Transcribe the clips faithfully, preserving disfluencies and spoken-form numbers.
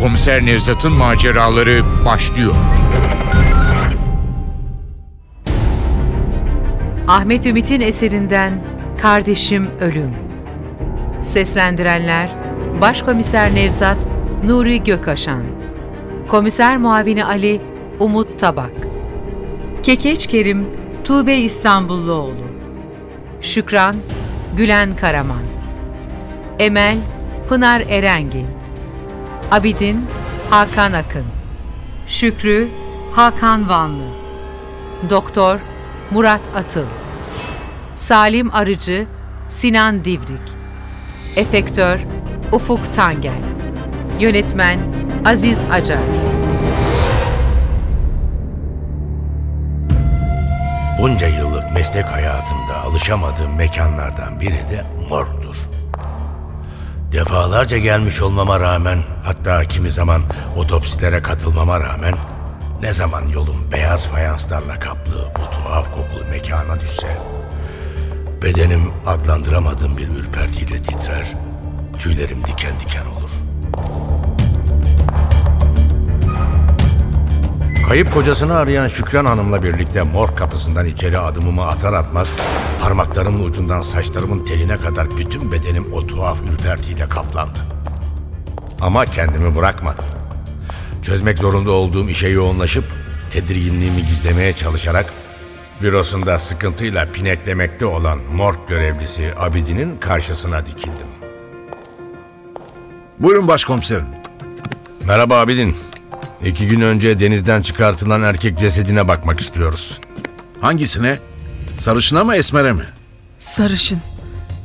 Komiser Nevzat'ın maceraları başlıyor. Ahmet Ümit'in eserinden Kardeşim Ölüm. Seslendirenler: Başkomiser Nevzat, Nuri Gökaşan, Komiser Muavini Ali, Umut Tabak, Kekeç Kerim, Tuğçe İstanbulluoğlu, Şükran Gülen Karaman, Emel Pınar Erengil, Abidin Hakan Akın, Şükrü Hakan Vanlı, Doktor Murat Atıl, Salim Arıcı, Sinan Divrik, Efektör Ufuk Tangel, Yönetmen Aziz Acar. Bunca yıllık meslek hayatımda alışamadığım mekanlardan biri de morgdur. Defalarca gelmiş olmama rağmen, hatta kimi zaman otopsilere katılmama rağmen, ne zaman yolum beyaz fayanslarla kaplı bu tuhaf kokulu mekana düşse, bedenim adlandıramadığım bir ürpertiyle titrer, tüylerim diken diken olur. Kayıp kocasını arayan Şükran Hanım'la birlikte morg kapısından içeri adımımı atar atmaz, parmaklarımın ucundan saçlarımın teline kadar bütün bedenim o tuhaf ürpertiyle kaplandı. Ama kendimi bırakmadım. Çözmek zorunda olduğum işe yoğunlaşıp, tedirginliğimi gizlemeye çalışarak, bürosunda sıkıntıyla pineklemekte olan morg görevlisi Abidin'in karşısına dikildim. Buyurun başkomiserim. Merhaba Abidin. İki gün önce denizden çıkartılan erkek cesedine bakmak istiyoruz. Hangisine? Sarışına mı, esmere mi? Sarışın.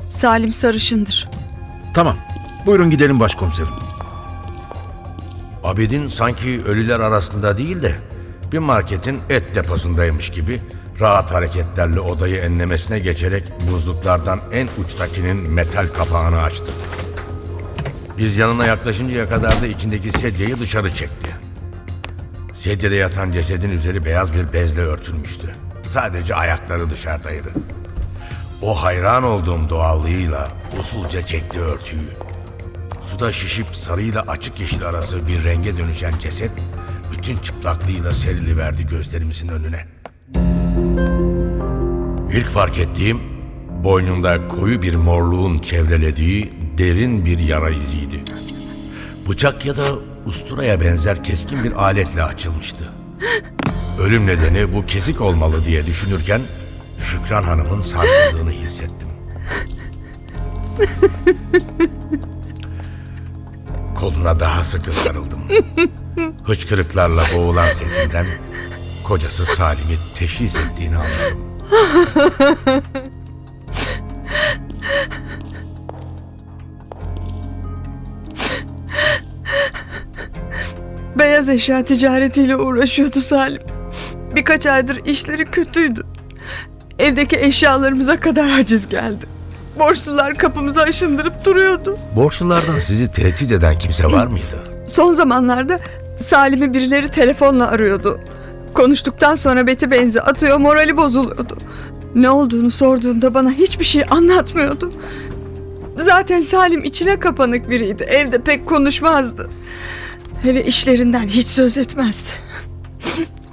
Salim sarışındır. Tamam. Buyurun gidelim başkomiserim. Abidin sanki ölüler arasında değil de bir marketin et deposundaymış gibi rahat hareketlerle odayı enlemesine geçerek buzluklardan en uçtakinin metal kapağını açtı. Biz yanına yaklaşıncaya kadar da içindeki sedyeyi dışarı çekti. Sedyede yatan cesedin üzeri beyaz bir bezle örtülmüştü. Sadece ayakları dışarıdaydı. O hayran olduğum doğallığıyla usulca çekti örtüyü. Suda şişip sarıyla açık yeşil arası bir renge dönüşen ceset bütün çıplaklığıyla seriliverdi gözlerimizin önüne. İlk fark ettiğim, boynunda koyu bir morluğun çevrelediği derin bir yara iziydi. Bıçak ya da usturaya benzer keskin bir aletle açılmıştı. Ölüm nedeni bu kesik olmalı diye düşünürken Şükran Hanım'ın sarsıldığını hissettim. Koluna daha sıkı sarıldım. Hıçkırıklarla boğulan sesinden kocası Salim'i teşhis ettiğini anladım. Beyaz eşya ticaretiyle uğraşıyordu Salim. Birkaç aydır işleri kötüydü. Evdeki eşyalarımıza kadar aciz geldi. Borçlular kapımızı aşındırıp duruyordu. Borçlulardan sizi tehdit eden kimse var mıydı? Son zamanlarda Salim'i birileri telefonla arıyordu. Konuştuktan sonra beti benzi atıyor, morali bozuluyordu. Ne olduğunu sorduğumda bana hiçbir şey anlatmıyordu. Zaten Salim içine kapanık biriydi. Evde pek konuşmazdı. Hele işlerinden hiç söz etmezdi.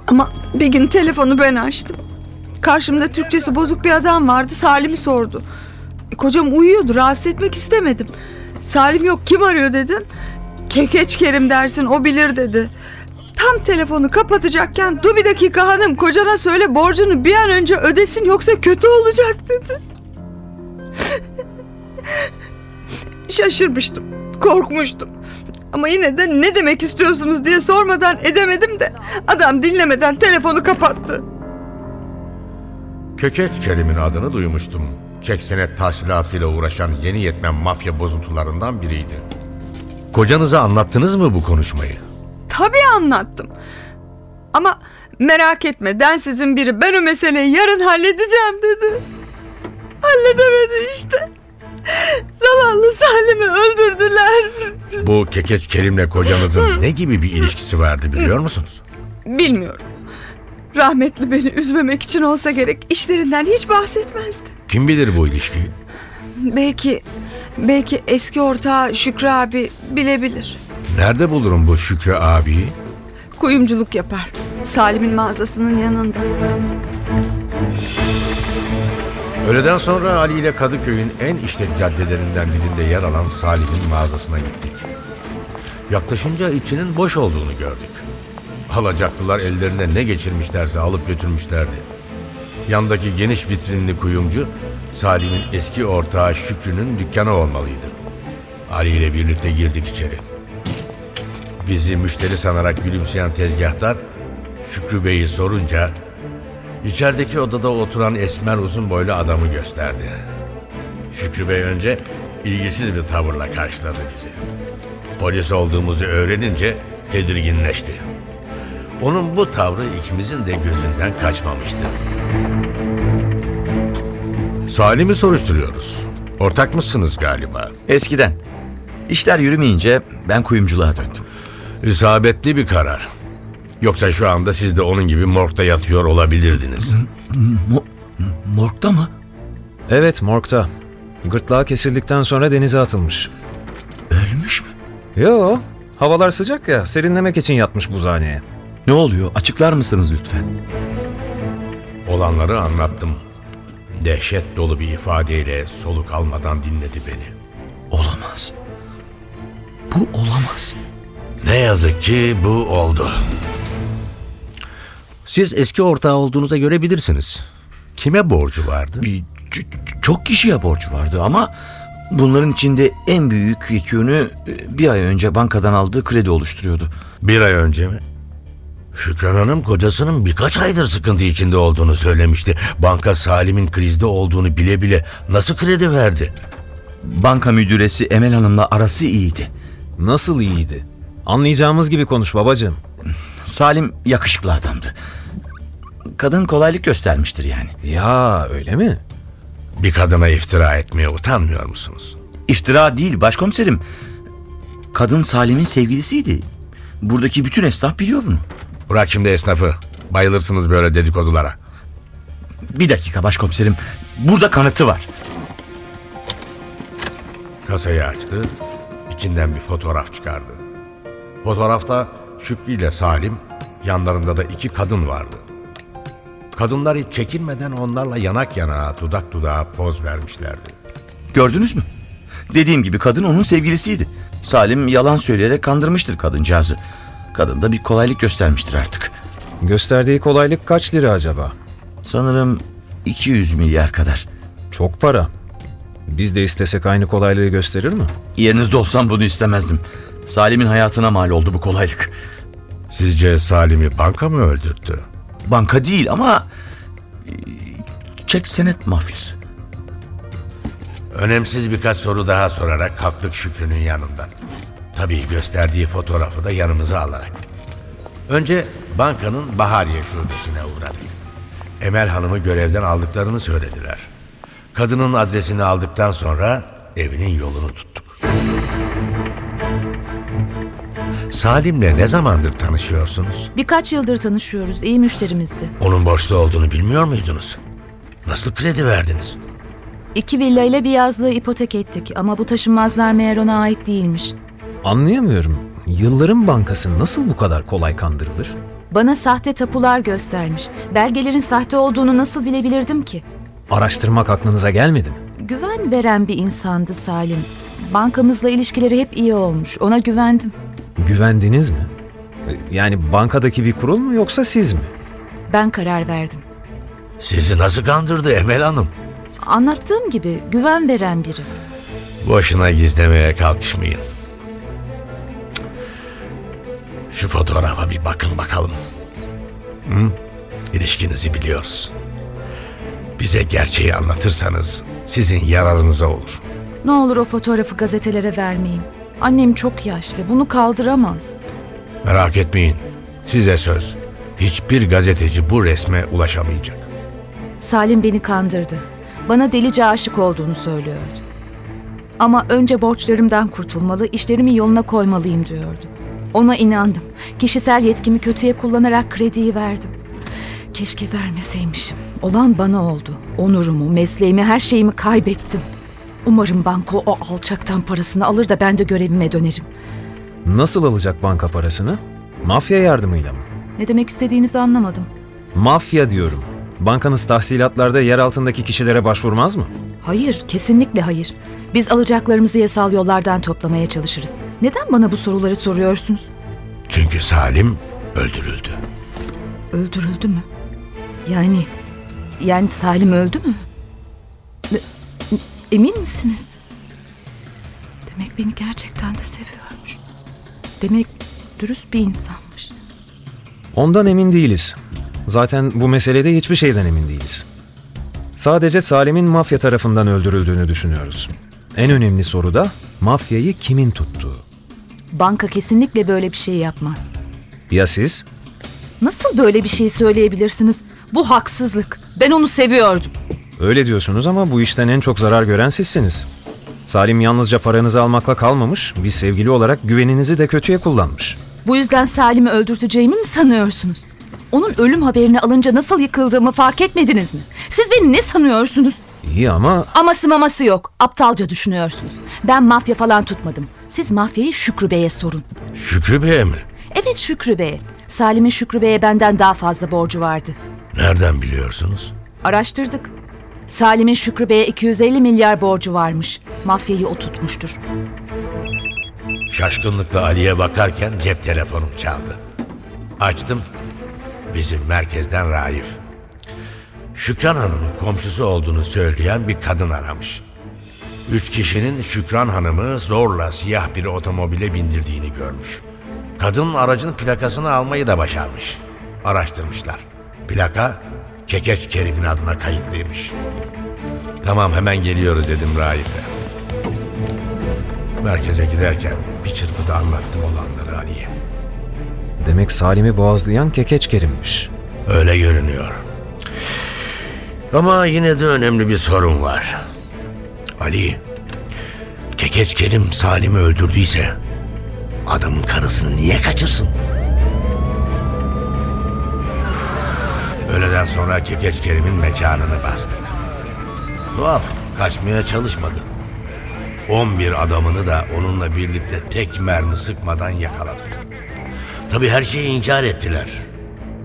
Ama bir gün telefonu ben açtım. Karşımda Türkçesi bozuk bir adam vardı. Salim'i sordu. E, kocam uyuyordu, rahatsız etmek istemedim. Salim yok, kim arıyor dedim. Kekeç Kerim dersin, o bilir dedi. Tam telefonu kapatacakken, dur bir dakika hanım, kocana söyle borcunu bir an önce ödesin, yoksa kötü olacak dedi. Şaşırmıştım, korkmuştum. Ama yine de ne demek istiyorsunuz diye sormadan edemedim de adam dinlemeden telefonu kapattı. Kekeç Kerim'in adını duymuştum. Çeksenet tahsilatıyla uğraşan yeni yetmen mafya bozuntularından biriydi. Kocanıza anlattınız mı bu konuşmayı? Tabii anlattım. Ama merak etme, densizin biri, ben o meseleyi yarın halledeceğim dedi. Halledemedi işte. Zavallı Salim'i öldürdüler. Bu Kekeç Kerim'le kocanızın ne gibi bir ilişkisi vardı biliyor musunuz? Bilmiyorum. Rahmetli beni üzmemek için olsa gerek işlerinden hiç bahsetmezdi. Kim bilir bu ilişki? Belki, belki eski ortağı Şükrü abi bilebilir. Nerede bulurum bu Şükrü abiyi? Kuyumculuk yapar. Salim'in mağazasının yanında. Öğleden sonra Ali ile Kadıköy'ün en işlek caddelerinden birinde yer alan Salim'in mağazasına gittik. Yaklaşınca içinin boş olduğunu gördük. Alacaklılar ellerine ne geçirmişlerse alıp götürmüşlerdi. Yandaki geniş vitrinli kuyumcu Salim'in eski ortağı Şükrü'nün dükkanı olmalıydı. Ali ile birlikte girdik içeri. Bizi müşteri sanarak gülümseyen tezgahtar Şükrü Bey'i sorunca içerideki odada oturan esmer uzun boylu adamı gösterdi. Şükrü Bey önce ilgisiz bir tavırla karşıladı bizi. Polis olduğumuzu öğrenince tedirginleşti. Onun bu tavrı ikimizin de gözünden kaçmamıştı. Salim'i soruşturuyoruz. Ortak mısınız galiba? Eskiden. İşler yürümeyince ben kuyumculuğa döndüm. İsabetli bir karar. Yoksa şu anda siz de onun gibi morgda yatıyor olabilirdiniz. Mo- morgda mı? Evet, morgda. Gırtlağı kesildikten sonra denize atılmış. Ölmüş mü? Yo, havalar sıcak ya, serinlemek için yatmış buzhaneye. Ne oluyor? Açıklar mısınız lütfen? Olanları anlattım. Dehşet dolu bir ifadeyle soluk almadan dinledi beni. Olamaz. Bu olamaz. Ne yazık ki bu oldu. Siz eski ortağı olduğunuza göre bilirsiniz. Kime borcu vardı? Çok kişiye borcu vardı ama bunların içinde en büyük yükünü bir ay önce bankadan aldığı kredi oluşturuyordu. Bir ay önce mi? Şükran Hanım kocasının birkaç aydır sıkıntı içinde olduğunu söylemişti. Banka Salim'in krizde olduğunu bile bile nasıl kredi verdi? Banka müdüresi Emel Hanım'la arası iyiydi. Nasıl iyiydi? Anlayacağımız gibi konuş babacığım. Salim yakışıklı adamdı. Kadın kolaylık göstermiştir yani. Ya öyle mi? Bir kadına iftira etmeye utanmıyor musunuz? İftira değil başkomiserim. Kadın Salim'in sevgilisiydi. Buradaki bütün esnaf biliyor bunu. Bırak şimdi esnafı. Bayılırsınız böyle dedikodulara. Bir dakika başkomiserim. Burada kanıtı var. Kasayı açtı. İçinden bir fotoğraf çıkardı. Fotoğrafta Şükrü ile Salim, yanlarında da iki kadın vardı. Kadınlar hiç çekinmeden onlarla yanak yanağa, dudak dudağa poz vermişlerdi. Gördünüz mü? Dediğim gibi kadın onun sevgilisiydi. Salim yalan söyleyerek kandırmıştır kadıncağızı. Kadın da bir kolaylık göstermiştir artık. Gösterdiği kolaylık kaç lira acaba? Sanırım iki yüz milyar kadar. Çok para. Biz de istesek aynı kolaylığı gösterir mi? Yerinizde olsam bunu istemezdim. Salim'in hayatına mal oldu bu kolaylık. Sizce Salim'i banka mı öldürttü? Banka değil ama çek senet mafyası. Önemsiz birkaç soru daha sorarak kalktık Şükrü'nün yanından. Tabii gösterdiği fotoğrafı da yanımıza alarak. Önce bankanın Bahariye şubesine uğradık. Emel Hanım'ı görevden aldıklarını söylediler. Kadının adresini aldıktan sonra evinin yolunu tuttuk. Salim'le ne zamandır tanışıyorsunuz? Birkaç yıldır tanışıyoruz. İyi müşterimizdi. Onun borçlu olduğunu bilmiyor muydunuz? Nasıl kredi verdiniz? İki villa ile bir yazlığı ipotek ettik ama bu taşınmazlar meğer ona ait değilmiş. Anlayamıyorum. Yılların bankası nasıl bu kadar kolay kandırılır? Bana sahte tapular göstermiş. Belgelerin sahte olduğunu nasıl bilebilirdim ki? Araştırmak aklınıza gelmedi mi? Güven veren bir insandı Salim. Bankamızla ilişkileri hep iyi olmuş. Ona güvendim. Güvendiniz mi? Yani bankadaki bir kurul mu yoksa siz mi? Ben karar verdim. Sizi nasıl kandırdı Emel Hanım? Anlattığım gibi güven veren biri. Boşuna gizlemeye kalkışmayın. Şu fotoğrafa bir bakın bakalım. Hı? İlişkinizi biliyoruz. Bize gerçeği anlatırsanız sizin yararınıza olur. Ne olur o fotoğrafı gazetelere vermeyin. Annem çok yaşlı, bunu kaldıramaz. Merak etmeyin, size söz. Hiçbir gazeteci bu resme ulaşamayacak. Salim beni kandırdı. Bana delice aşık olduğunu söylüyordu. Ama önce borçlarımdan kurtulmalı, işlerimi yoluna koymalıyım diyordu. Ona inandım. Kişisel yetkimi kötüye kullanarak krediyi verdim. Keşke vermeseymişim. Olan bana oldu. Onurumu, mesleğimi, her şeyimi kaybettim. Umarım banko o alçaktan parasını alır da ben de görevime dönerim. Nasıl alacak banka parasını? Mafya yardımıyla mı? Ne demek istediğinizi anlamadım. Mafya diyorum. Bankanız tahsilatlarda yer altındaki kişilere başvurmaz mı? Hayır, kesinlikle hayır. Biz alacaklarımızı yasal yollardan toplamaya çalışırız. Neden bana bu soruları soruyorsunuz? Çünkü Salim öldürüldü. Öldürüldü mü? Yani, yani Salim öldü mü? Emin misiniz? Demek beni gerçekten de seviyormuş. Demek dürüst bir insanmış. Ondan emin değiliz. Zaten bu meselede hiçbir şeyden emin değiliz. Sadece Salim'in mafya tarafından öldürüldüğünü düşünüyoruz. En önemli soru da mafyayı kimin tuttuğu. Banka kesinlikle böyle bir şey yapmaz. Ya siz? Nasıl böyle bir şey söyleyebilirsiniz? Bu haksızlık. Ben onu seviyordum. Öyle diyorsunuz ama bu işten en çok zarar gören sizsiniz. Salim yalnızca paranızı almakla kalmamış, bir sevgili olarak güveninizi de kötüye kullanmış. Bu yüzden Salim'i öldürteceğimi mi sanıyorsunuz? Onun ölüm haberini alınca nasıl yıkıldığımı fark etmediniz mi? Siz beni ne sanıyorsunuz? İyi ama... Aması maması yok. Aptalca düşünüyorsunuz. Ben mafya falan tutmadım. Siz mafyayı Şükrü Bey'e sorun. Şükrü Bey'e mi? Evet, Şükrü Bey'e. Salim'in Şükrü Bey'e benden daha fazla borcu vardı. Nereden biliyorsunuz? Araştırdık. Salim'in Şükrü Bey'e iki yüz elli milyar borcu varmış. Mafyayı o tutmuştur. Şaşkınlıkla Ali'ye bakarken cep telefonum çaldı. Açtım. Bizim merkezden Raif. Şükran Hanım'ın komşusu olduğunu söyleyen bir kadın aramış. Üç kişinin Şükran Hanım'ı zorla siyah bir otomobile bindirdiğini görmüş. Kadın aracın plakasını almayı da başarmış. Araştırmışlar. Plaka Kekeç Kerim'in adına kayıtlıymış. Tamam, hemen geliyoruz dedim Raif'e. Merkeze giderken bir çırpıda anlattım olanları Ali'ye. Demek Salim'i boğazlayan Kekeç Kerim'miş. Öyle görünüyor. Ama yine de önemli bir sorun var. Ali, Kekeç Kerim Salim'i öldürdüyse adamın karısını niye kaçırsın? Öğleden sonra Kekeç Kerim'in mekanını bastık. Tuhaf, kaçmaya çalışmadı. on bir adamını da onunla birlikte tek mermi sıkmadan yakaladık. Tabii her şeyi inkar ettiler.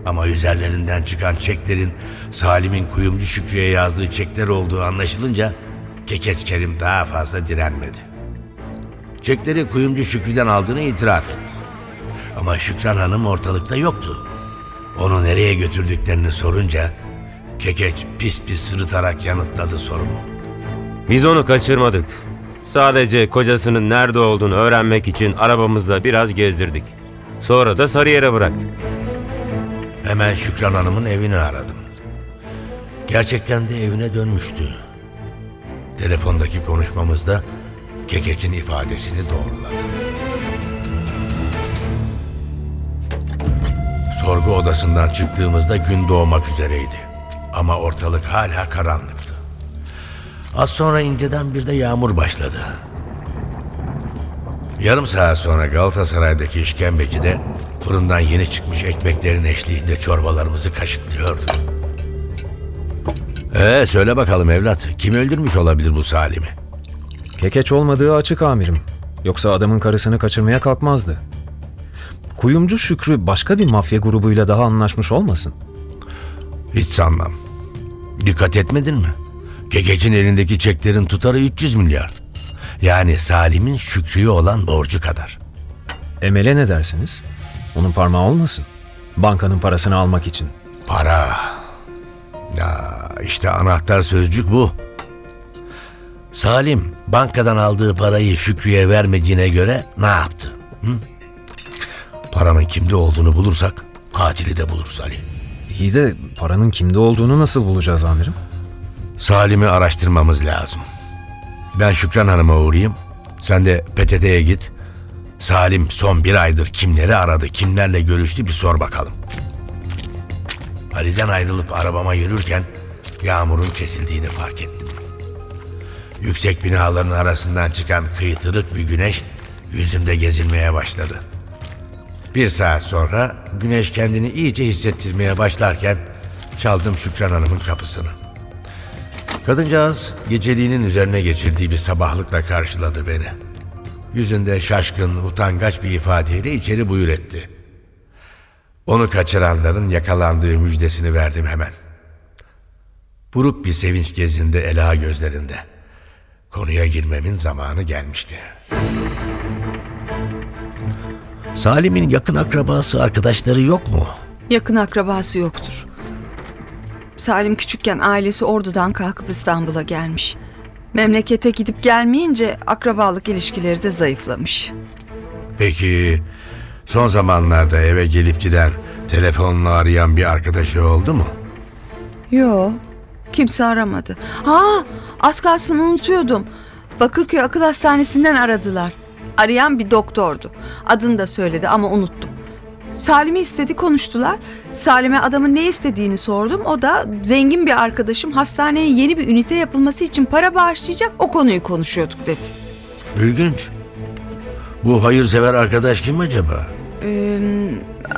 Ama üzerlerinden çıkan çeklerin Salim'in kuyumcu Şükrü'ye yazdığı çekler olduğu anlaşılınca Kekeç Kerim daha fazla direnmedi. Çekleri kuyumcu Şükrü'den aldığını itiraf etti. Ama Şükran Hanım ortalıkta yoktu. Onu nereye götürdüklerini sorunca Kekeç pis pis sırıtarak yanıtladı sorumu. Biz onu kaçırmadık. Sadece kocasının nerede olduğunu öğrenmek için arabamızla biraz gezdirdik. Sonra da Sarıyer'e bıraktık. Hemen Şükran Hanım'ın evini aradım. Gerçekten de evine dönmüştü. Telefondaki konuşmamızda Kekeç'in ifadesini doğruladı. Sorgu odasından çıktığımızda gün doğmak üzereydi. Ama ortalık hala karanlıktı. Az sonra inceden bir de yağmur başladı. Yarım saat sonra Galatasaray'daki işkembecide fırından yeni çıkmış ekmeklerin eşliğinde çorbalarımızı kaşıklıyordu. Ee, söyle bakalım evlat, kim öldürmüş olabilir bu Salim'i? Kekeç olmadığı açık amirim. Yoksa adamın karısını kaçırmaya kalkmazdı. Kuyumcu Şükrü başka bir mafya grubuyla daha anlaşmış olmasın? Hiç sanmam. Dikkat etmedin mi? Kekeç'in elindeki çeklerin tutarı üç yüz milyar. Yani Salim'in Şükrü'ye olan borcu kadar. Emel'e ne dersiniz? Onun parmağı olmasın. Bankanın parasını almak için. Para. Ya işte anahtar sözcük bu. Salim bankadan aldığı parayı Şükrü'ye vermediğine göre ne yaptı? Hı? Paranın kimde olduğunu bulursak katili de buluruz Ali. İyi de paranın kimde olduğunu nasıl bulacağız amirim? Salim'i araştırmamız lazım. Ben Şükran Hanım'a uğrayayım. Sen de P T T'ye git. Salim son bir aydır kimleri aradı, kimlerle görüştü bir sor bakalım. Ali'den ayrılıp arabama yürürken yağmurun kesildiğini fark ettim. Yüksek binaların arasından çıkan kıytırık bir güneş yüzümde gezinmeye başladı. Bir saat sonra güneş kendini iyice hissettirmeye başlarken çaldım Şükran Hanım'ın kapısını. Kadıncağız geceliğinin üzerine geçirdiği bir sabahlıkla karşıladı beni. Yüzünde şaşkın, utangaç bir ifadeyle içeri buyur etti. Onu kaçıranların yakalandığı müjdesini verdim hemen. Buruk bir sevinç gezindi ela gözlerinde. Konuya girmemin zamanı gelmişti. Salim'in yakın akrabası, arkadaşları yok mu? Yakın akrabası yoktur. Salim küçükken ailesi Ordu'dan kalkıp İstanbul'a gelmiş. Memlekete gidip gelmeyince akrabalık ilişkileri de zayıflamış. Peki son zamanlarda eve gelip giden, telefonla arayan bir arkadaşı oldu mu? Yok, kimse aramadı. Ha, az kalsın unutuyordum. Bakırköy Akıl Hastanesi'nden aradılar. Arayan bir doktordu. Adını da söyledi ama unuttum. Salim'i istedi, konuştular. Salim'e adamın ne istediğini sordum. O da zengin bir arkadaşım hastaneye yeni bir ünite yapılması için para bağışlayacak, o konuyu konuşuyorduk dedi. İlginç. Bu hayırsever arkadaş kim acaba? Ee,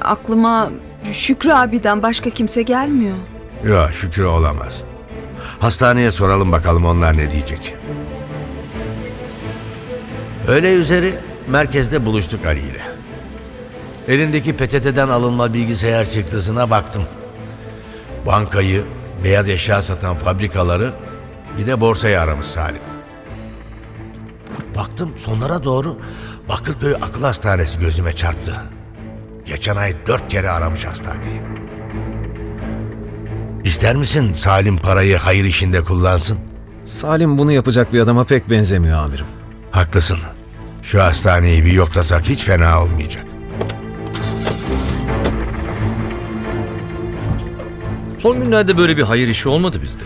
aklıma Şükrü abiden başka kimse gelmiyor. Ya Şükrü olamaz. Hastaneye soralım bakalım onlar ne diyecek. Öğle üzeri merkezde buluştuk Ali ile. Elindeki P T T'den alınma bilgisayar çıktısına baktım. Bankayı, beyaz eşya satan fabrikaları, bir de borsayı aramış Salim. Baktım sonlara doğru Bakırköy Akıl Hastanesi gözüme çarptı. Geçen ay dört kere aramış hastaneyi. İster misin Salim parayı hayır işinde kullansın? Salim bunu yapacak bir adama pek benzemiyor amirim. Haklısın. Şu hastaneyi bir yoklasak hiç fena olmayacak. Son günlerde böyle bir hayır işi olmadı bizde.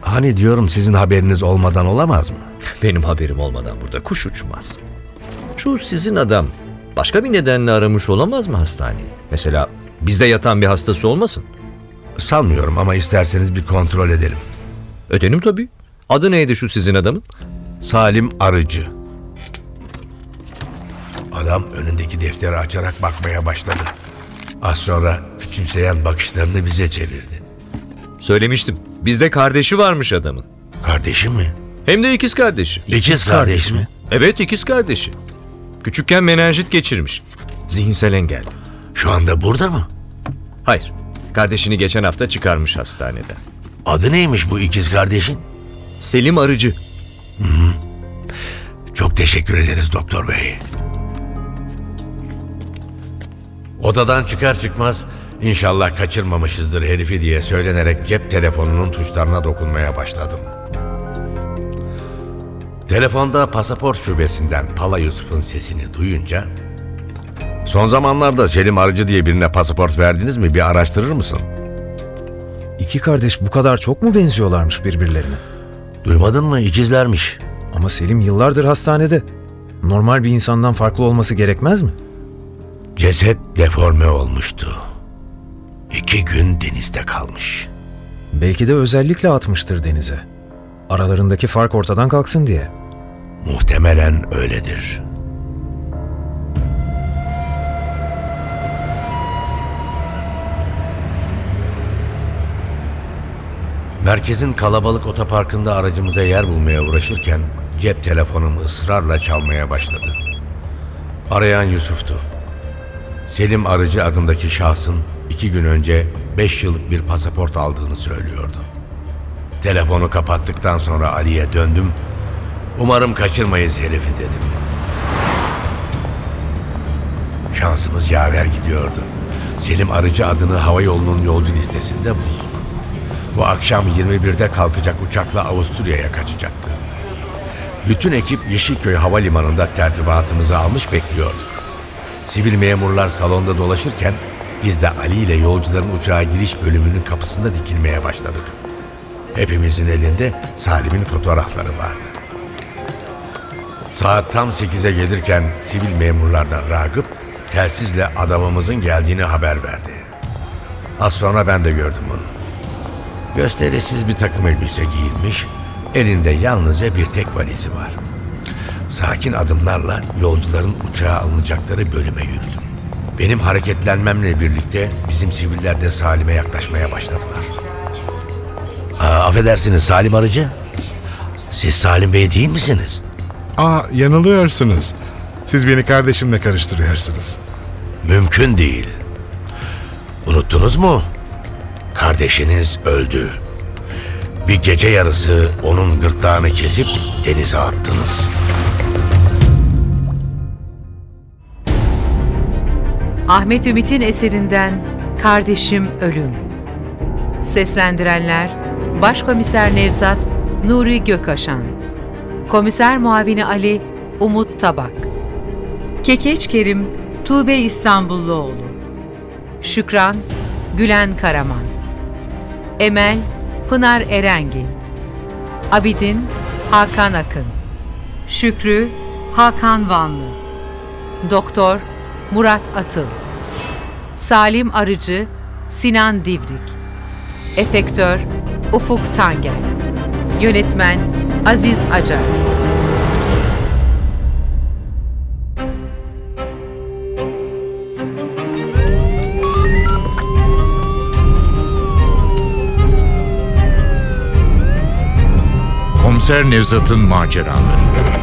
Hani diyorum sizin haberiniz olmadan olamaz mı? Benim haberim olmadan burada kuş uçmaz. Şu sizin adam başka bir nedenle aramış olamaz mı hastaneyi? Mesela bizde yatan bir hastası olmasın? Sanmıyorum ama isterseniz bir kontrol edelim. Ödenim tabii. Adı neydi şu sizin adamın? Salim Arıcı. Adam önündeki defteri açarak bakmaya başladı. Az sonra küçümseyen bakışlarını bize çevirdi. Söylemiştim. Bizde kardeşi varmış adamın. Kardeşi mi? Hem de ikiz kardeşi. İkiz, ikiz kardeş, kardeş mi? Evet, ikiz kardeşi. Küçükken menenjit geçirmiş. Zihinsel engelli. Şu anda burada mı? Hayır. Kardeşini geçen hafta çıkarmış hastaneden. Adı neymiş bu ikiz kardeşin? Selim Arıcı. Hı hı. Çok teşekkür ederiz doktor bey. Odadan çıkar çıkmaz inşallah kaçırmamışızdır herifi diye söylenerek cep telefonunun tuşlarına dokunmaya başladım. Telefonda pasaport şubesinden Pala Yusuf'un sesini duyunca "Son zamanlarda Selim Arıcı diye birine pasaport verdiniz mi? Bir araştırır mısın?" İki kardeş bu kadar çok mu benziyorlarmış birbirlerine? Duymadın mı? İkizlermiş. Ama Selim yıllardır hastanede. Normal bir insandan farklı olması gerekmez mi? Ceset deforme olmuştu. İki gün denizde kalmış. Belki de özellikle atmıştır denize. Aralarındaki fark ortadan kalksın diye. Muhtemelen öyledir. Merkezin kalabalık otoparkında aracımıza yer bulmaya uğraşırken cep telefonum ısrarla çalmaya başladı. Arayan Yusuf'tu. Selim Arıcı adındaki şahsın iki gün önce beş yıllık bir pasaport aldığını söylüyordu. Telefonu kapattıktan sonra Ali'ye döndüm. Umarım kaçırmayız herifi dedim. Şansımız yaver gidiyordu. Selim Arıcı adını havayolunun yolcu listesinde bulduk. Bu akşam yirmi birde kalkacak uçakla Avusturya'ya kaçacaktı. Bütün ekip Yeşilköy Havalimanı'nda tertibatımızı almış bekliyorduk. Sivil memurlar salonda dolaşırken biz de Ali ile yolcuların uçağa giriş bölümünün kapısında dikilmeye başladık. Hepimizin elinde Salim'in fotoğrafları vardı. Saat tam sekize gelirken sivil memurlardan Ragıp telsizle adamımızın geldiğini haber verdi. Az sonra ben de gördüm onu. Gösterişsiz bir takım elbise giyilmiş, elinde yalnızca bir tek valizi var. Sakin adımlarla yolcuların uçağa alınacakları bölüme yürüdüm. Benim hareketlenmemle birlikte bizim siviller de Salim'e yaklaşmaya başladılar. Aa, affedersiniz Salim Arıcı. Siz Salim Bey değil misiniz? Aa, yanılıyorsunuz. Siz beni kardeşimle karıştırıyorsunuz. Mümkün değil. Unuttunuz mu? Kardeşiniz öldü. Bir gece yarısı onun gırtlağını kesip denize attınız. Ahmet Ümit'in eserinden Kardeşim Ölüm. Seslendirenler: Başkomiser Nevzat, Nuri Gökaşan, Komiser Muavini Ali, Umut Tabak, Kekeç Kerim, Tuğçe İstanbulluoğlu, Şükran Gülen Karaman, Emel Pınar Erengil, Abidin Hakan Akın, Şükrü Hakan Vanlı, Doktor Murat Atıl, Salim Arıcı, Sinan Divrik, Efektör Ufuk Tangel, Yönetmen Aziz Acar. Komiser Nevzat'ın maceraları.